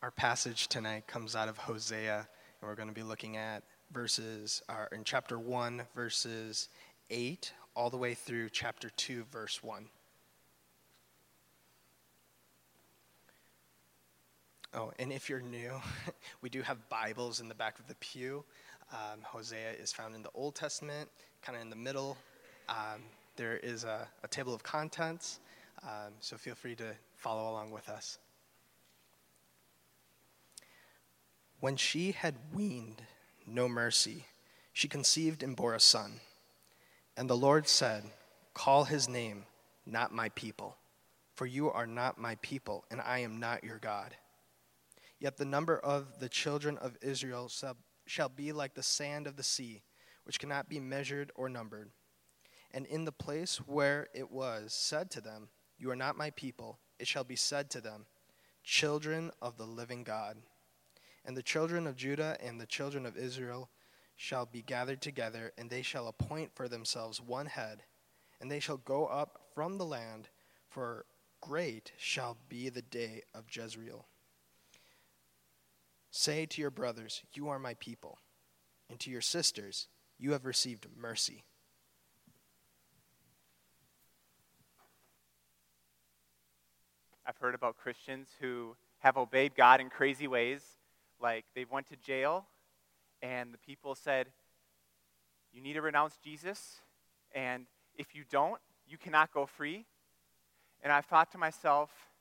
Our passage tonight comes out of Hosea, and we're going to be looking at in chapter 1, verses 8, all the way through chapter 2, verse 1. Oh, and if you're new, we do have Bibles in the back of the pew. Hosea is found in the Old Testament, kind of in the middle. There is a table of contents, so feel free to follow along with us. When she had weaned, no mercy, she conceived and bore a son. And the Lord said, "Call his name, not my people, for you are not my people, and I am not your God. Yet the number of the children of Israel shall be like the sand of the sea, which cannot be measured or numbered." And in the place where it was said to them, "You are not my people," it shall be said to them, "Children of the living God." And the children of Judah and the children of Israel shall be gathered together, and they shall appoint for themselves one head, and they shall go up from the land, for great shall be the day of Jezreel. Say to your brothers, "You are my people," and to your sisters, "You have received mercy." I've heard about Christians who have obeyed God in crazy ways, like they went to jail, and the people said, "You need to renounce Jesus, and if you don't, you cannot go free." And I've thought to myself,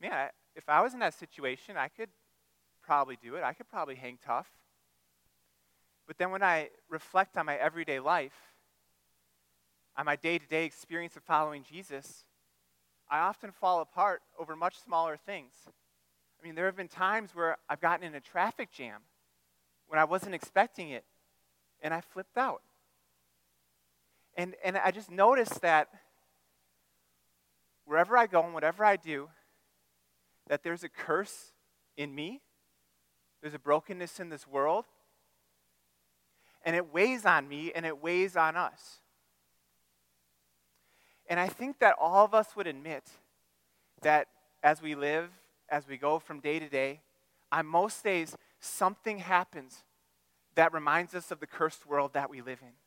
man, if I was in that situation, I could probably do it. I could probably hang tough. But then when I reflect on my everyday life, on my day-to-day experience of following Jesus, I often fall apart over much smaller things. I mean, there have been times where I've gotten in a traffic jam when I wasn't expecting it, and I flipped out. And I just noticed that wherever I go and whatever I do, that there's a curse in me. There's a brokenness in this world, and it weighs on me, and it weighs on us. And I think that all of us would admit that as we live, as we go from day to day, on most days, something happens that reminds us of the cursed world that we live in.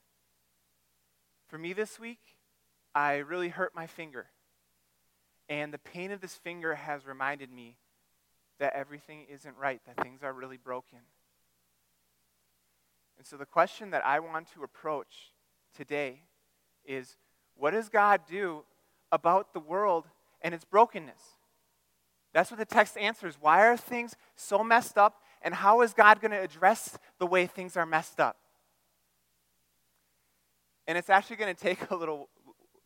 For me this week, I really hurt my finger, and the pain of this finger has reminded me that everything isn't right, that things are really broken. And so the question that I want to approach today is, what does God do about the world and its brokenness? That's what the text answers. Why are things so messed up, and how is God going to address the way things are messed up? And it's actually going to take a little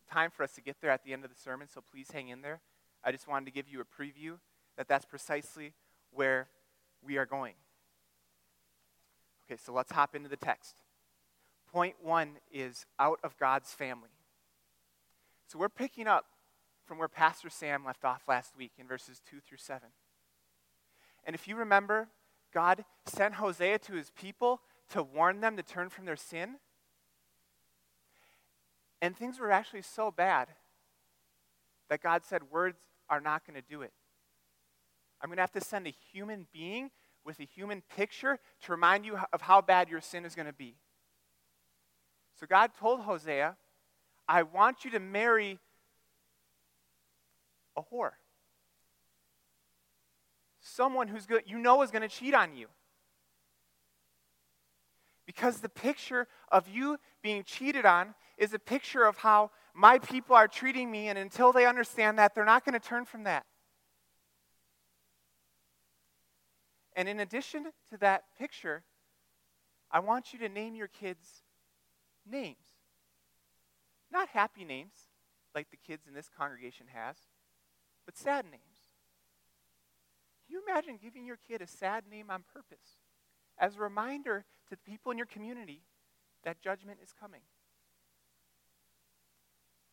time for us to get there at the end of the sermon, so please hang in there. I just wanted to give you a preview that's precisely where we are going. Okay, so let's hop into the text. Point one is out of God's family. So we're picking up from where Pastor Sam left off last week in verses 2 through 7. And if you remember, God sent Hosea to his people to warn them to turn from their sin. And things were actually so bad that God said, words are not going to do it. I'm going to have to send a human being with a human picture to remind you of how bad your sin is going to be. So God told Hosea, I want you to marry a whore. Someone who's good, you know, is going to cheat on you. Because the picture of you being cheated on is a picture of how my people are treating me, and until they understand that, they're not going to turn from that. And in addition to that picture, I want you to name your kids names. Not happy names, like the kids in this congregation has, but sad names. Can you imagine giving your kid a sad name on purpose as a reminder to the people in your community that judgment is coming?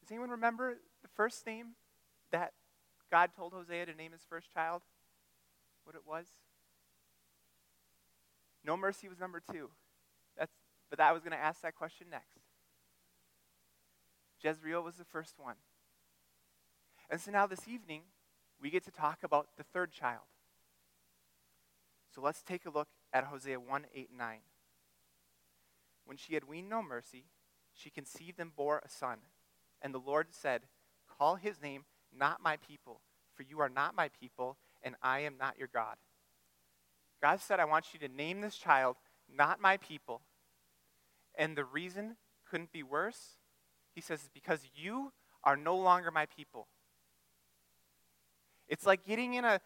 Does anyone remember the first name that God told Hosea to name his first child? What it was? No mercy was number 2. But I was going to ask that question next. Jezreel was the first one. And so now this evening, we get to talk about the third child, So let's take a look at Hosea 1:8-9. When she had weaned no mercy, she conceived and bore a son. And the Lord said, call his name not my people, for you are not my people, and I am not your God. God said, I want you to name this child not my people. And the reason couldn't be worse, he says, is because you are no longer my people. It's like getting in a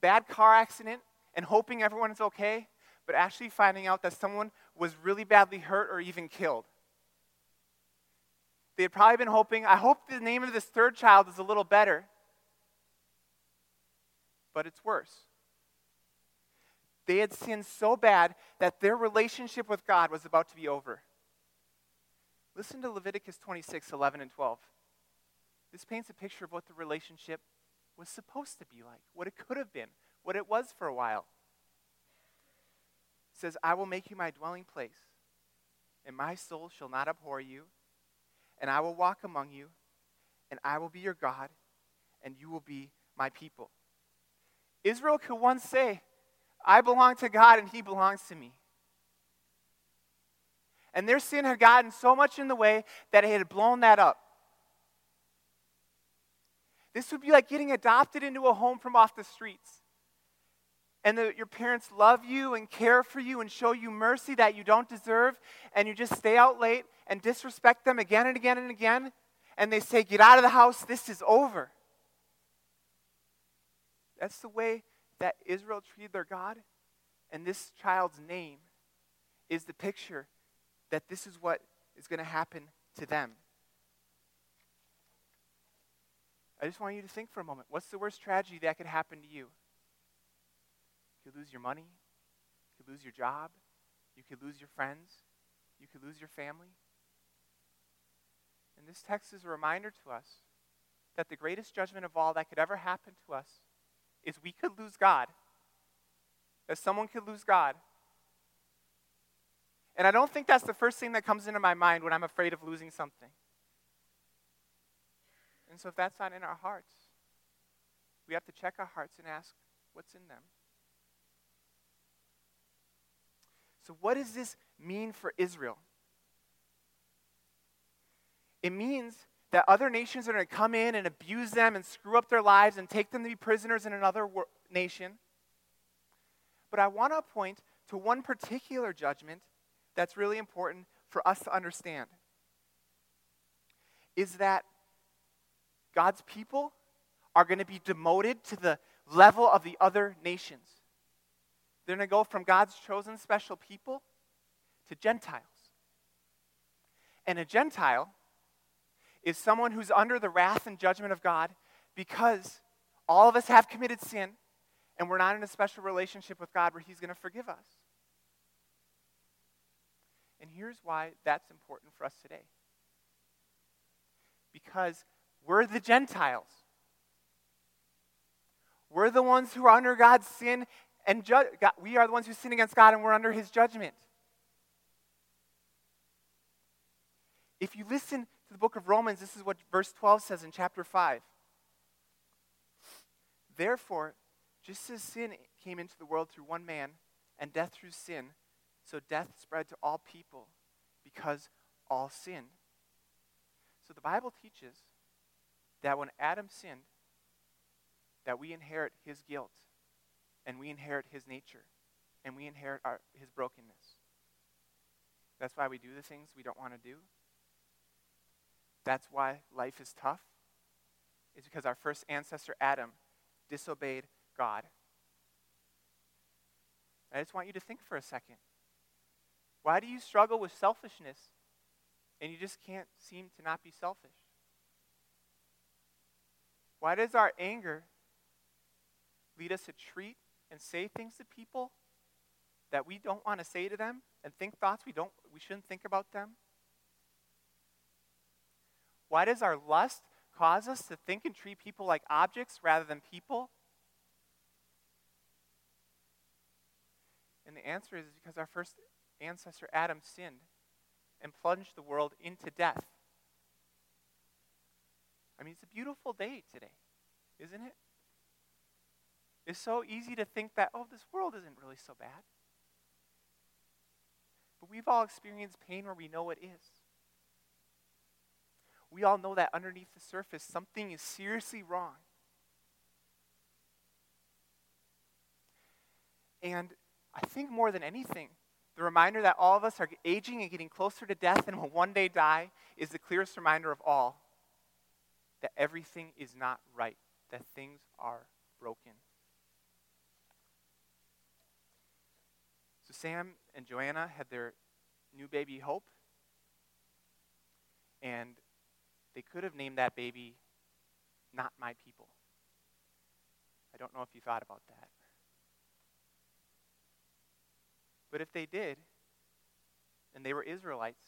bad car accident and hoping everyone is okay, but actually finding out that someone was really badly hurt or even killed. They had probably been hoping, I hope the name of this third child is a little better. But it's worse. They had sinned so bad that their relationship with God was about to be over. Listen to Leviticus 26:11-12. This paints a picture of what the relationship was supposed to be like, what it could have been, what it was for a while. It says, I will make you my dwelling place, and my soul shall not abhor you, and I will walk among you, and I will be your God, and you will be my people. Israel could once say, I belong to God and he belongs to me. And their sin had gotten so much in the way that it had blown that up. This would be like getting adopted into a home from off the streets. And your parents love you and care for you and show you mercy that you don't deserve, and you just stay out late and disrespect them again and again and again, and they say, get out of the house, this is over. That's the way that Israel treated their God, and this child's name is the picture that this is what is going to happen to them. I just want you to think for a moment. What's the worst tragedy that could happen to you? You could lose your money. You could lose your job. You could lose your friends. You could lose your family. And this text is a reminder to us that the greatest judgment of all that could ever happen to us is we could lose God. That someone could lose God. And I don't think that's the first thing that comes into my mind when I'm afraid of losing something. And so if that's not in our hearts, we have to check our hearts and ask what's in them. So what does this mean for Israel? It means that other nations are going to come in and abuse them and screw up their lives and take them to be prisoners in another nation. But I want to point to one particular judgment that's really important for us to understand. Is that God's people are going to be demoted to the level of the other nations. They're going to go from God's chosen special people to Gentiles. And a Gentile is someone who's under the wrath and judgment of God because all of us have committed sin and we're not in a special relationship with God where he's going to forgive us. And here's why that's important for us today. Because we're the Gentiles. We're the ones who are under God's sin and we are the ones who sin against God and we're under his judgment. If you listen to the book of Romans, this is what verse 12 says in chapter 5. Therefore, just as sin came into the world through one man, and death through sin, so death spread to all people, because all sinned. So the Bible teaches that when Adam sinned, that we inherit his guilt, and we inherit his nature, and we inherit his brokenness. That's why we do the things we don't want to do. That's why life is tough, is because our first ancestor, Adam, disobeyed God. I just want you to think for a second. Why do you struggle with selfishness and you just can't seem to not be selfish? Why does our anger lead us to treat and say things to people that we don't want to say to them and think thoughts we shouldn't think about them? Why does our lust cause us to think and treat people like objects rather than people? And the answer is because our first ancestor Adam sinned and plunged the world into death. I mean, it's a beautiful day today, isn't it? It's so easy to think that, oh, this world isn't really so bad. But we've all experienced pain where we know it is. We all know that underneath the surface, something is seriously wrong. And I think more than anything, the reminder that all of us are aging and getting closer to death and will one day die is the clearest reminder of all that everything is not right, that things are broken. So Sam and Joanna had their new baby Hope, and they could have named that baby Not My People. I don't know if you thought about that. But if they did, and they were Israelites,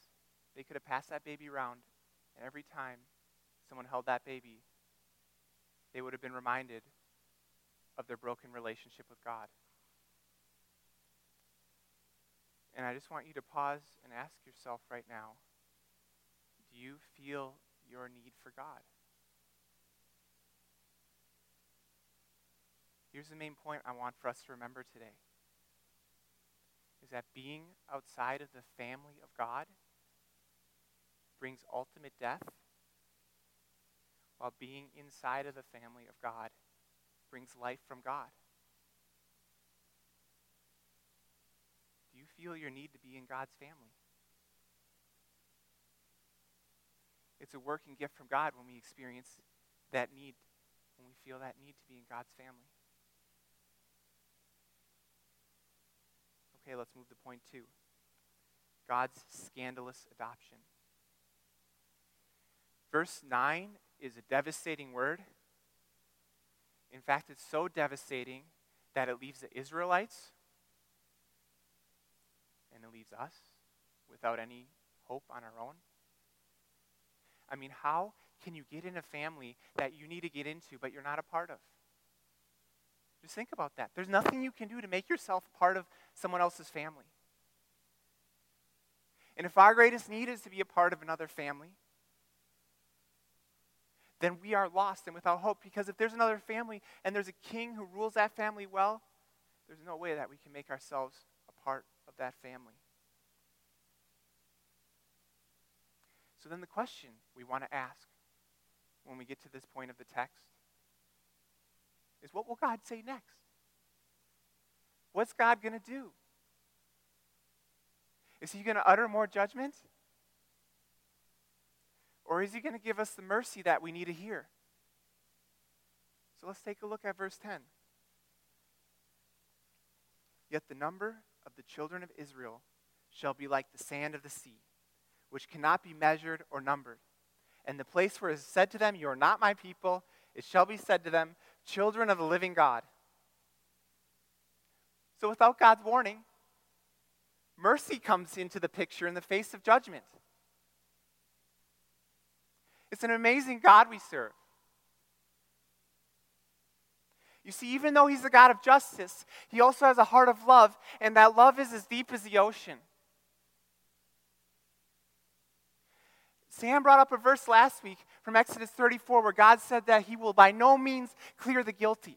they could have passed that baby around, and every time someone held that baby, they would have been reminded of their broken relationship with God. And I just want you to pause and ask yourself right now, do you feel your need for God? Here's the main point I want for us to remember today. Is that being outside of the family of God brings ultimate death, while being inside of the family of God brings life from God. Do you feel your need to be in God's family? It's a working gift from God when we experience that need, when we feel that need to be in God's family. Okay, let's move to point 2. God's scandalous adoption. Verse 9 is a devastating word. In fact, it's so devastating that it leaves the Israelites and it leaves us without any hope on our own. I mean, how can you get in a family that you need to get into but you're not a part of? Just think about that. There's nothing you can do to make yourself part of someone else's family. And if our greatest need is to be a part of another family, then we are lost and without hope, because if there's another family and there's a king who rules that family well, there's no way that we can make ourselves a part of that family. So then the question we want to ask when we get to this point of the text is, what will God say next? What's God going to do? Is he going to utter more judgment? Or is he going to give us the mercy that we need to hear? So let's take a look at verse 10. Yet the number of the children of Israel shall be like the sand of the sea, which cannot be measured or numbered. And the place where it is said to them, you are not my people, it shall be said to them, children of the living God. So without God's warning, mercy comes into the picture in the face of judgment. It's an amazing God we serve. You see, even though he's the God of justice, he also has a heart of love, and that love is as deep as the ocean. Sam brought up a verse last week from Exodus 34 where God said that he will by no means clear the guilty.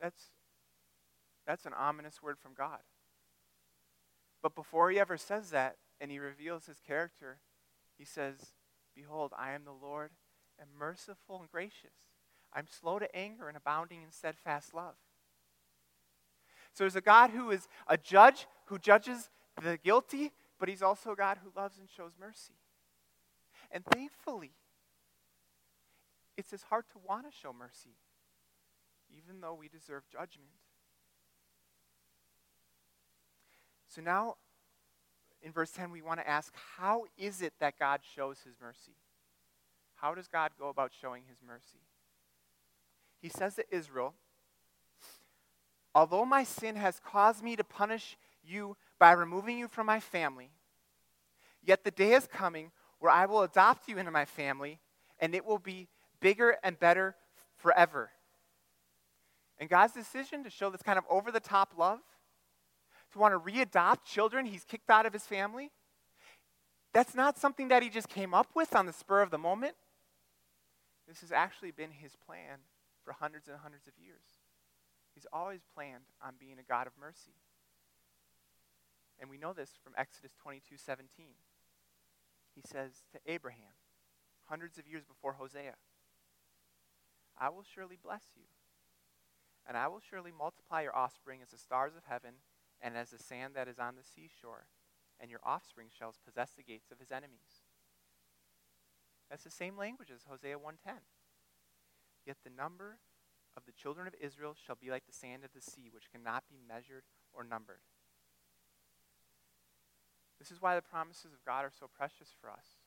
That's an ominous word from God. But before he ever says that and he reveals his character, he says, behold, I am the Lord, and merciful and gracious. I'm slow to anger and abounding in steadfast love. So there's a God who is a judge, who judges the guilty, but he's also a God who loves and shows mercy. And thankfully, it's his heart to want to show mercy, even though we deserve judgment. So now, in verse 10, we want to ask, how is it that God shows his mercy? How does God go about showing his mercy? He says to Israel, although my sin has caused me to punish you by removing you from my family, yet the day is coming where I will adopt you into my family, and it will be bigger and better forever. And God's decision to show this kind of over-the-top love, to want to re-adopt children he's kicked out of his family, that's not something that he just came up with on the spur of the moment. This has actually been his plan for hundreds and hundreds of years. He's always planned on being a God of mercy. And we know this from Exodus 22:17. He says to Abraham, hundreds of years before Hosea, I will surely bless you, and I will surely multiply your offspring as the stars of heaven and as the sand that is on the seashore, and your offspring shall possess the gates of his enemies. That's the same language as Hosea 1:10. Yet the number of the children of Israel shall be like the sand of the sea, which cannot be measured or numbered. This is why the promises of God are so precious for us,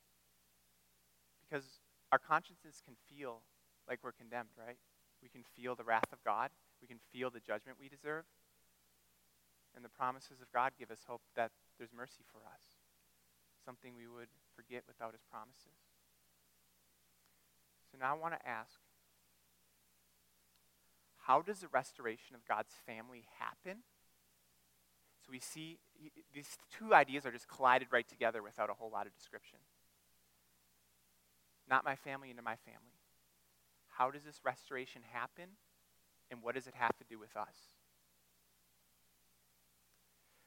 because our consciences can feel like we're condemned, right? We can feel the wrath of God. We can feel the judgment we deserve. And the promises of God give us hope that there's mercy for us, something we would forget without his promises. So now I want to ask, how does the restoration of God's family happen? So we see these two ideas are just collided right together without a whole lot of description. Not my family into my family. How does this restoration happen, and what does it have to do with us?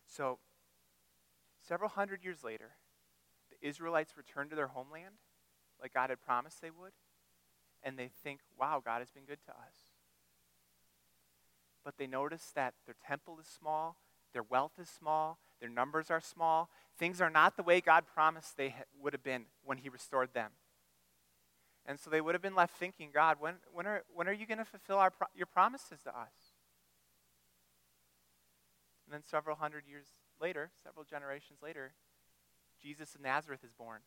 So, several hundred years later, the Israelites return to their homeland, like God had promised they would, and they think, wow, God has been good to us. But they notice that their temple is small, their wealth is small, their numbers are small. Things are not the way God promised they would have been when he restored them. And so they would have been left thinking, God, when are you going to fulfill your promises to us? And then several hundred years later, several generations later, Jesus of Nazareth is born.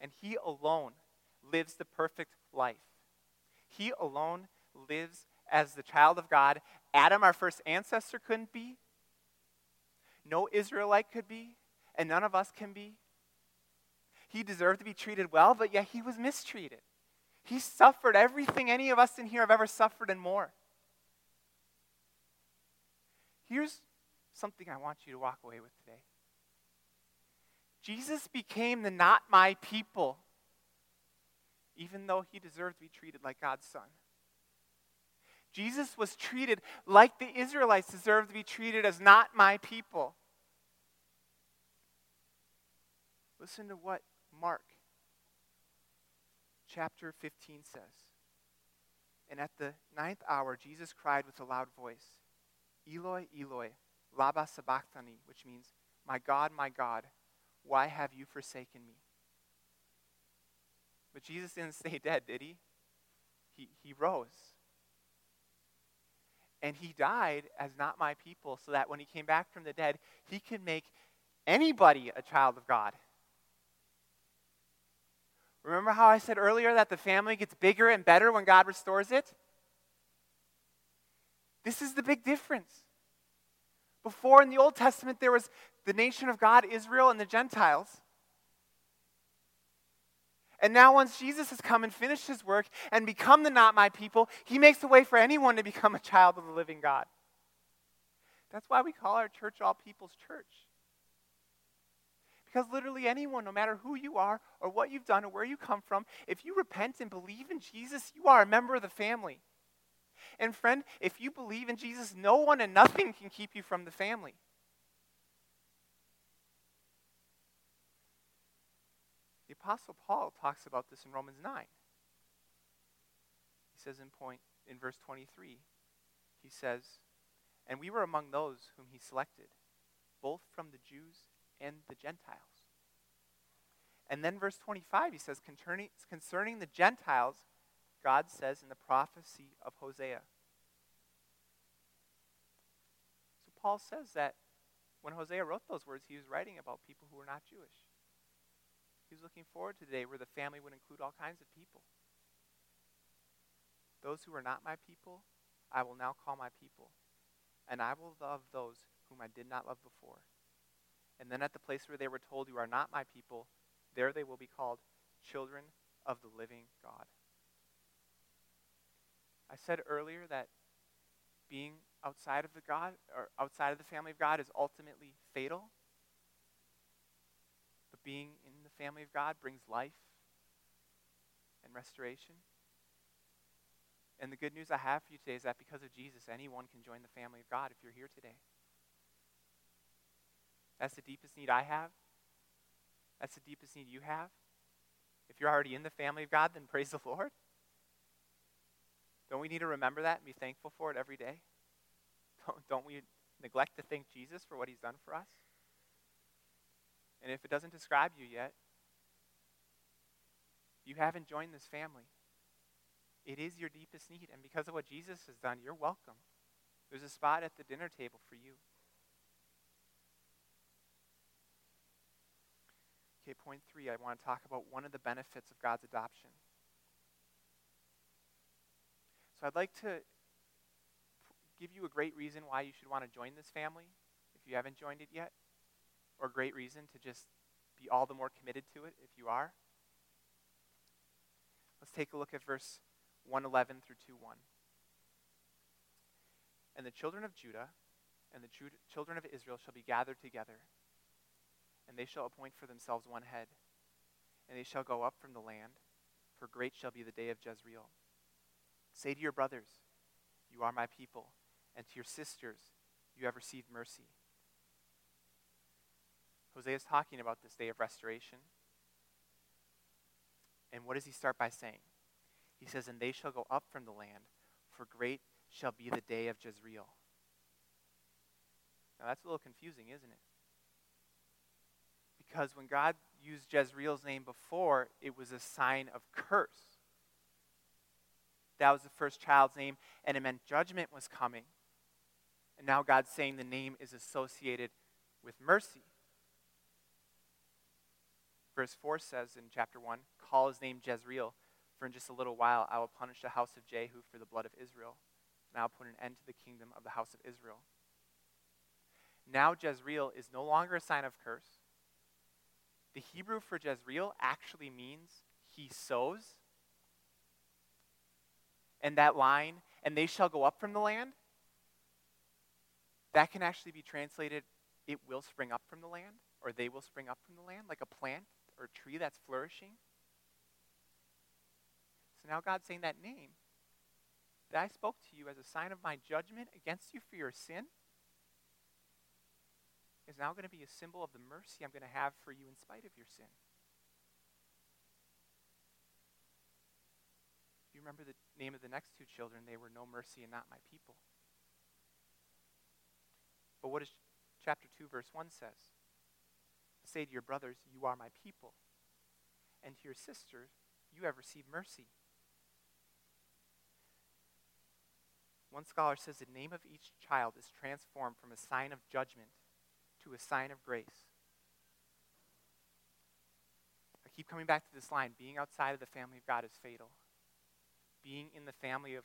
And he alone lives the perfect life. He alone lives as the child of God. Adam, our first ancestor, couldn't be. No Israelite could be. And none of us can be. He deserved to be treated well, but yet he was mistreated. He suffered everything any of us in here have ever suffered and more. Here's something I want you to walk away with today. Jesus became the not my people, even though he deserved to be treated like God's son. Jesus was treated like the Israelites deserved to be treated, as not my people. Listen to what Mark chapter 15 says. And at the 9th hour, Jesus cried with a loud voice, Eloi, Eloi, laba sabachthani, which means, my God, why have you forsaken me? But Jesus didn't stay dead, did he? He rose. And he died as not my people, so that when he came back from the dead, he could make anybody a child of God. Remember how I said earlier that the family gets bigger and better when God restores it? This is the big difference. Before in the Old Testament, there was the nation of God, Israel, and the Gentiles. And now once Jesus has come and finished his work and become the not my people, he makes a way for anyone to become a child of the living God. That's why we call our church All People's Church. Because literally anyone, no matter who you are or what you've done or where you come from, if you repent and believe in Jesus, you are a member of the family. And friend, if you believe in Jesus, no one and nothing can keep you from the family. The Apostle Paul talks about this in Romans 9. He says in verse 23, he says, and we were among those whom he selected, both from the Jews and the Gentiles. And then verse 25, he says, concerning the Gentiles, God says in the prophecy of Hosea. So Paul says that when Hosea wrote those words, he was writing about people who were not Jewish. He was looking forward to the day where the family would include all kinds of people. Those who are not my people, I will now call my people, and I will love those whom I did not love before. And then at the place where they were told, you are not my people, there they will be called children of the living God. I said earlier that being outside of the God or outside of the family of God is ultimately fatal. But being in the family of God brings life and restoration. And the good news I have for you today is that because of Jesus, anyone can join the family of God if you're here today. That's the deepest need I have. That's the deepest need you have. If you're already in the family of God, then praise the Lord. Don't we need to remember that and be thankful for it every day? Don't we neglect to thank Jesus for what he's done for us? And if it doesn't describe you yet, you haven't joined this family. It is your deepest need, and because of what Jesus has done, you're welcome. There's a spot at the dinner table for you. Okay, point 3, I want to talk about one of the benefits of God's adoption. So I'd like to give you a great reason why you should want to join this family if you haven't joined it yet, or a great reason to just be all the more committed to it if you are. Let's take a look at verse 111 through 2:1. And the children of Judah and the children of Israel shall be gathered together, and they shall appoint for themselves one head, and they shall go up from the land, for great shall be the day of Jezreel. Say to your brothers, you are my people, and to your sisters, you have received mercy. Hosea is talking about this day of restoration. And what does he start by saying? He says, and they shall go up from the land, for great shall be the day of Jezreel. Now that's a little confusing, isn't it? Because when God used Jezreel's name before, it was a sign of curse. That was the first child's name, and it meant judgment was coming. And now God's saying the name is associated with mercy. Verse 4 says in chapter 1, call his name Jezreel, for in just a little while I will punish the house of Jehu for the blood of Israel, and I will put an end to the kingdom of the house of Israel. Now Jezreel is no longer a sign of curse. The Hebrew for Jezreel actually means he sows. And that line, and they shall go up from the land, that can actually be translated, it will spring up from the land, or they will spring up from the land, like a plant or a tree that's flourishing. So now God's saying that name that I spoke to you as a sign of my judgment against you for your sin is now going to be a symbol of the mercy I'm going to have for you in spite of your sin. If you remember the name of the next two children, they were no mercy and not my people. But what does chapter 2, verse 1 says? Say to your brothers, you are my people, and to your sisters, you have received mercy. One scholar says the name of each child is transformed from a sign of judgment to a sign of grace. I keep coming back to this line, being outside of the family of God is fatal. Being in the family of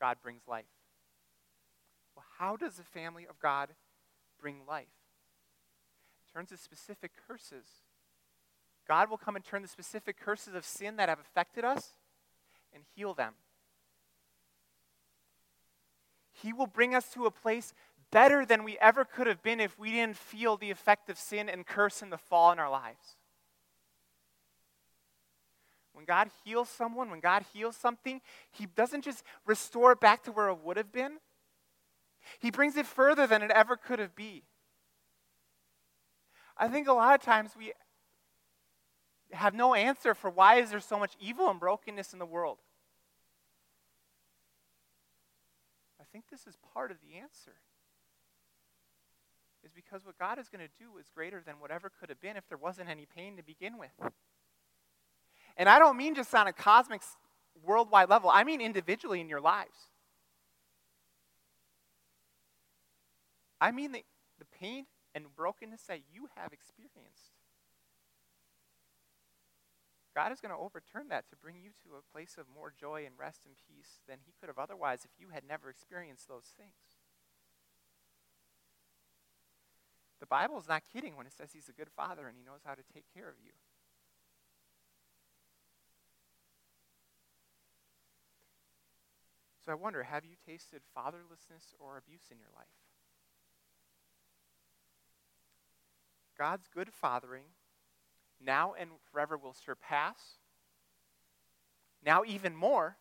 God brings life. Well, how does the family of God bring life? Turns the specific curses. God will come and turn the specific curses of sin that have affected us and heal them. He will bring us to a place better than we ever could have been if we didn't feel the effect of sin and curse and the fall in our lives. When God heals someone, when God heals something, he doesn't just restore it back to where it would have been. He brings it further than it ever could have been. I think a lot of times we have no answer for why is there so much evil and brokenness in the world. I think this is part of the answer. It's because what God is going to do is greater than whatever could have been if there wasn't any pain to begin with. And I don't mean just on a cosmic, worldwide level. I mean individually in your lives. I mean the pain and brokenness that you have experienced. God is going to overturn that to bring you to a place of more joy and rest and peace than he could have otherwise if you had never experienced those things. The Bible is not kidding when it says he's a good father and he knows how to take care of you. So I wonder, have you tasted fatherlessness or abuse in your life? God's good fathering, now and forever, will surpass, now even more,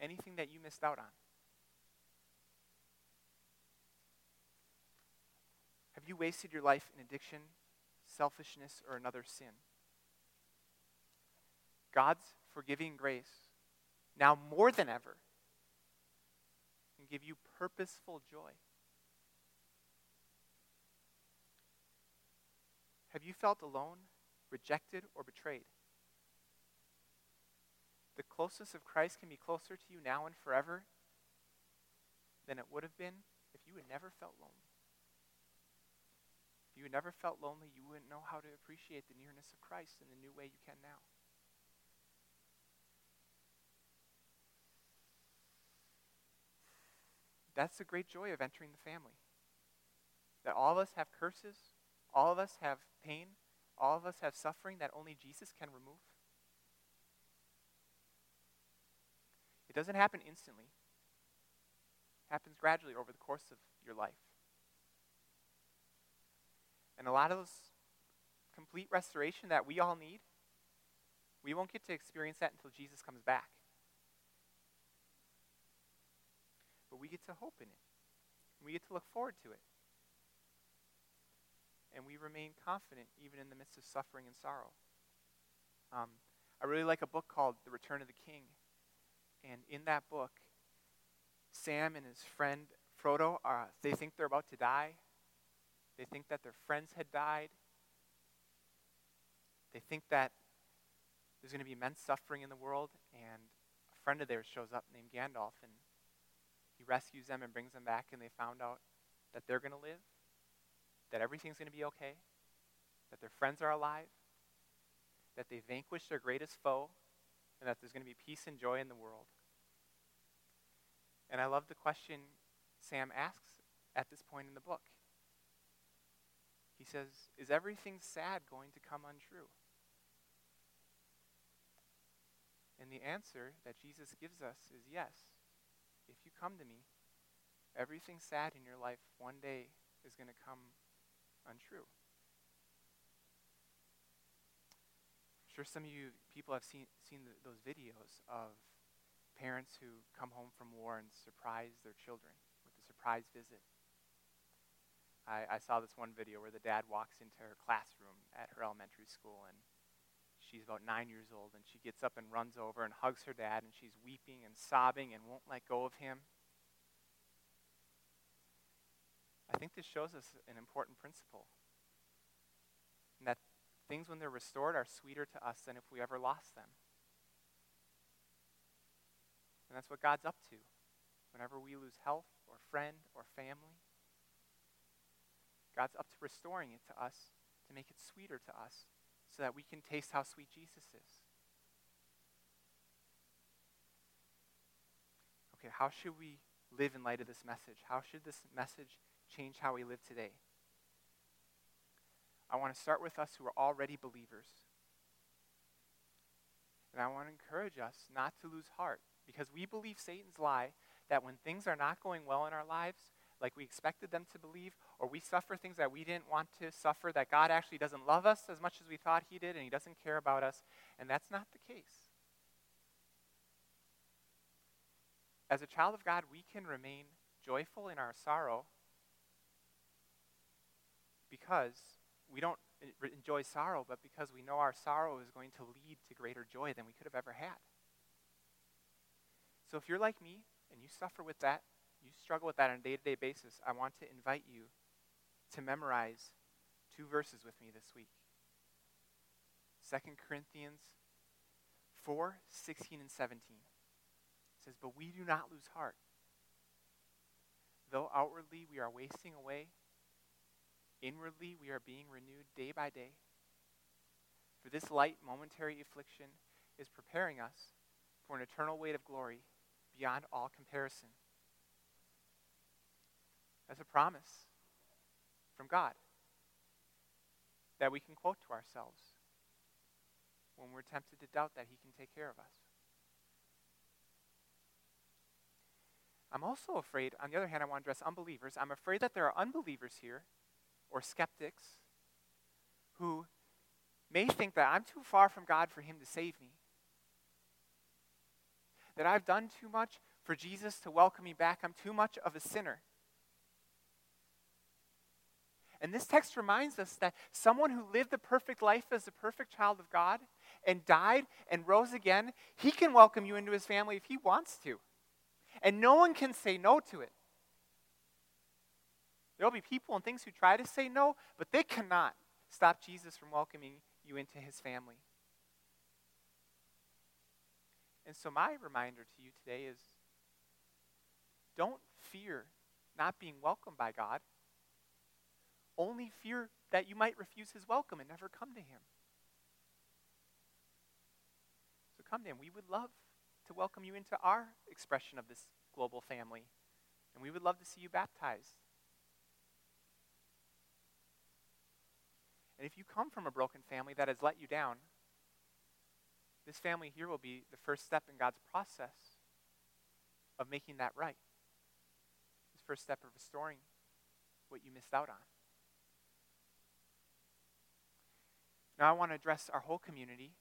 anything that you missed out on? Have you wasted your life in addiction, selfishness, or another sin? God's forgiving grace, now more than ever, can give you purposeful joy. Have you felt alone, rejected, or betrayed? The closest of Christ can be closer to you now and forever than it would have been if you had never felt lonely. If you had never felt lonely, you wouldn't know how to appreciate the nearness of Christ in the new way you can now. That's the great joy of entering the family. That all of us have curses, all of us have pain, all of us have suffering that only Jesus can remove. It doesn't happen instantly. It happens gradually over the course of your life. And a lot of those complete restoration that we all need, we won't get to experience that until Jesus comes back. But we get to hope in it. We get to look forward to it. And we remain confident even in the midst of suffering and sorrow. I really like a book called The Return of the King. And in that book, Sam and his friend Frodo, they think they're about to die. They think that their friends had died. They think that there's going to be immense suffering in the world. And a friend of theirs shows up named Gandalf, and he rescues them and brings them back, and they found out that they're going to live, that everything's going to be okay, that their friends are alive, that they vanquished their greatest foe, and that there's going to be peace and joy in the world. And I love the question Sam asks at this point in the book. He says, is everything sad going to come untrue? And the answer that Jesus gives us is yes. If you come to me, everything sad in your life one day is going to come untrue. I'm sure some of you people have seen those videos of parents who come home from war and surprise their children with a surprise visit. I saw this one video where the dad walks into her classroom at her elementary school, and she's about 9 years old, and she gets up and runs over and hugs her dad, and she's weeping and sobbing and won't let go of him. I think this shows us an important principle, and that things when they're restored are sweeter to us than if we ever lost them. And that's what God's up to whenever we lose health or friend or family. God's up to restoring it to us, to make it sweeter to us, so that we can taste how sweet Jesus is. Okay, how should we live in light of this message? How should this message change how we live today? I want to start with us who are already believers. And I want to encourage us not to lose heart, because we believe Satan's lie that when things are not going well in our lives, like we expected them to believe, or we suffer things that we didn't want to suffer, that God actually doesn't love us as much as we thought he did, and he doesn't care about us, and that's not the case. As a child of God, we can remain joyful in our sorrow because we don't enjoy sorrow, but because we know our sorrow is going to lead to greater joy than we could have ever had. So if you're like me, and you suffer with that, you struggle with that on a day-to-day basis, I want to invite you to memorize two verses with me this week. 2 Corinthians 4, 16 and 17. It says, but we do not lose heart. Though outwardly we are wasting away, inwardly we are being renewed day by day. For this light momentary affliction is preparing us for an eternal weight of glory beyond all comparison. That's a promise from God that we can quote to ourselves when we're tempted to doubt that he can take care of us. I'm also afraid, on the other hand, I want to address unbelievers. I'm afraid that there are unbelievers here, or skeptics, who may think that I'm too far from God for him to save me. that I've done too much for Jesus to welcome me back. I'm too much of a sinner. And this text reminds us that someone who lived the perfect life as a perfect child of God and died and rose again, he can welcome you into his family if he wants to. And no one can say no to it. There'll be people and things who try to say no, but they cannot stop Jesus from welcoming you into his family. And so my reminder to you today is, don't fear not being welcomed by God. Only fear that you might refuse his welcome and never come to him. So come to him. We would love to welcome you into our expression of this global family. And we would love to see you baptized. And if you come from a broken family that has let you down, this family here will be the first step in God's process of making that right. This first step of restoring what you missed out on. Now I want to address our whole community.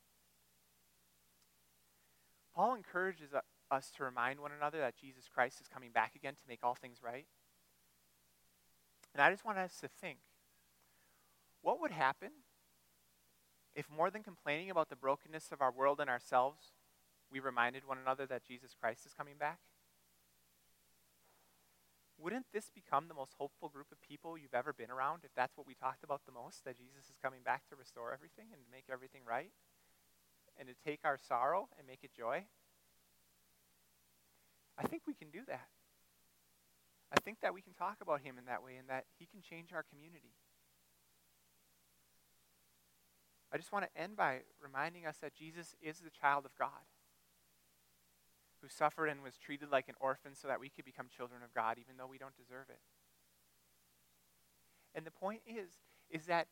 Paul encourages us to remind one another that Jesus Christ is coming back again to make all things right. And I just want us to think, what would happen if more than complaining about the brokenness of our world and ourselves, we reminded one another that Jesus Christ is coming back? Wouldn't this become the most hopeful group of people you've ever been around if that's what we talked about the most, that Jesus is coming back to restore everything and make everything right, and to take our sorrow and make it joy? I think we can do that. I think that we can talk about him in that way and that he can change our community. I just want to end by reminding us that Jesus is the child of God, who suffered and was treated like an orphan so that we could become children of God, even though we don't deserve it. And the point is that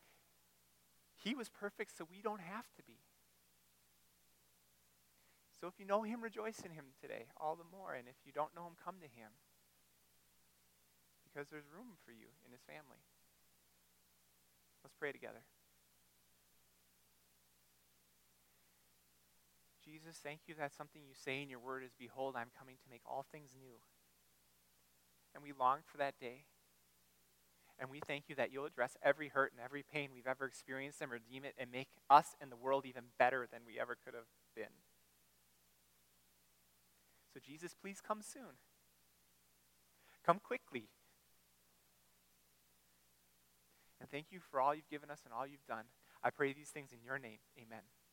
he was perfect so we don't have to be. So if you know him, rejoice in him today all the more. And if you don't know him, come to him, because there's room for you in his family. Let's pray together. Jesus, thank you that something you say in your word is, "Behold, I'm coming to make all things new." And we long for that day. And we thank you that you'll address every hurt and every pain we've ever experienced and redeem it and make us and the world even better than we ever could have been. So Jesus, please come soon. Come quickly. And thank you for all you've given us and all you've done. I pray these things in your name. Amen.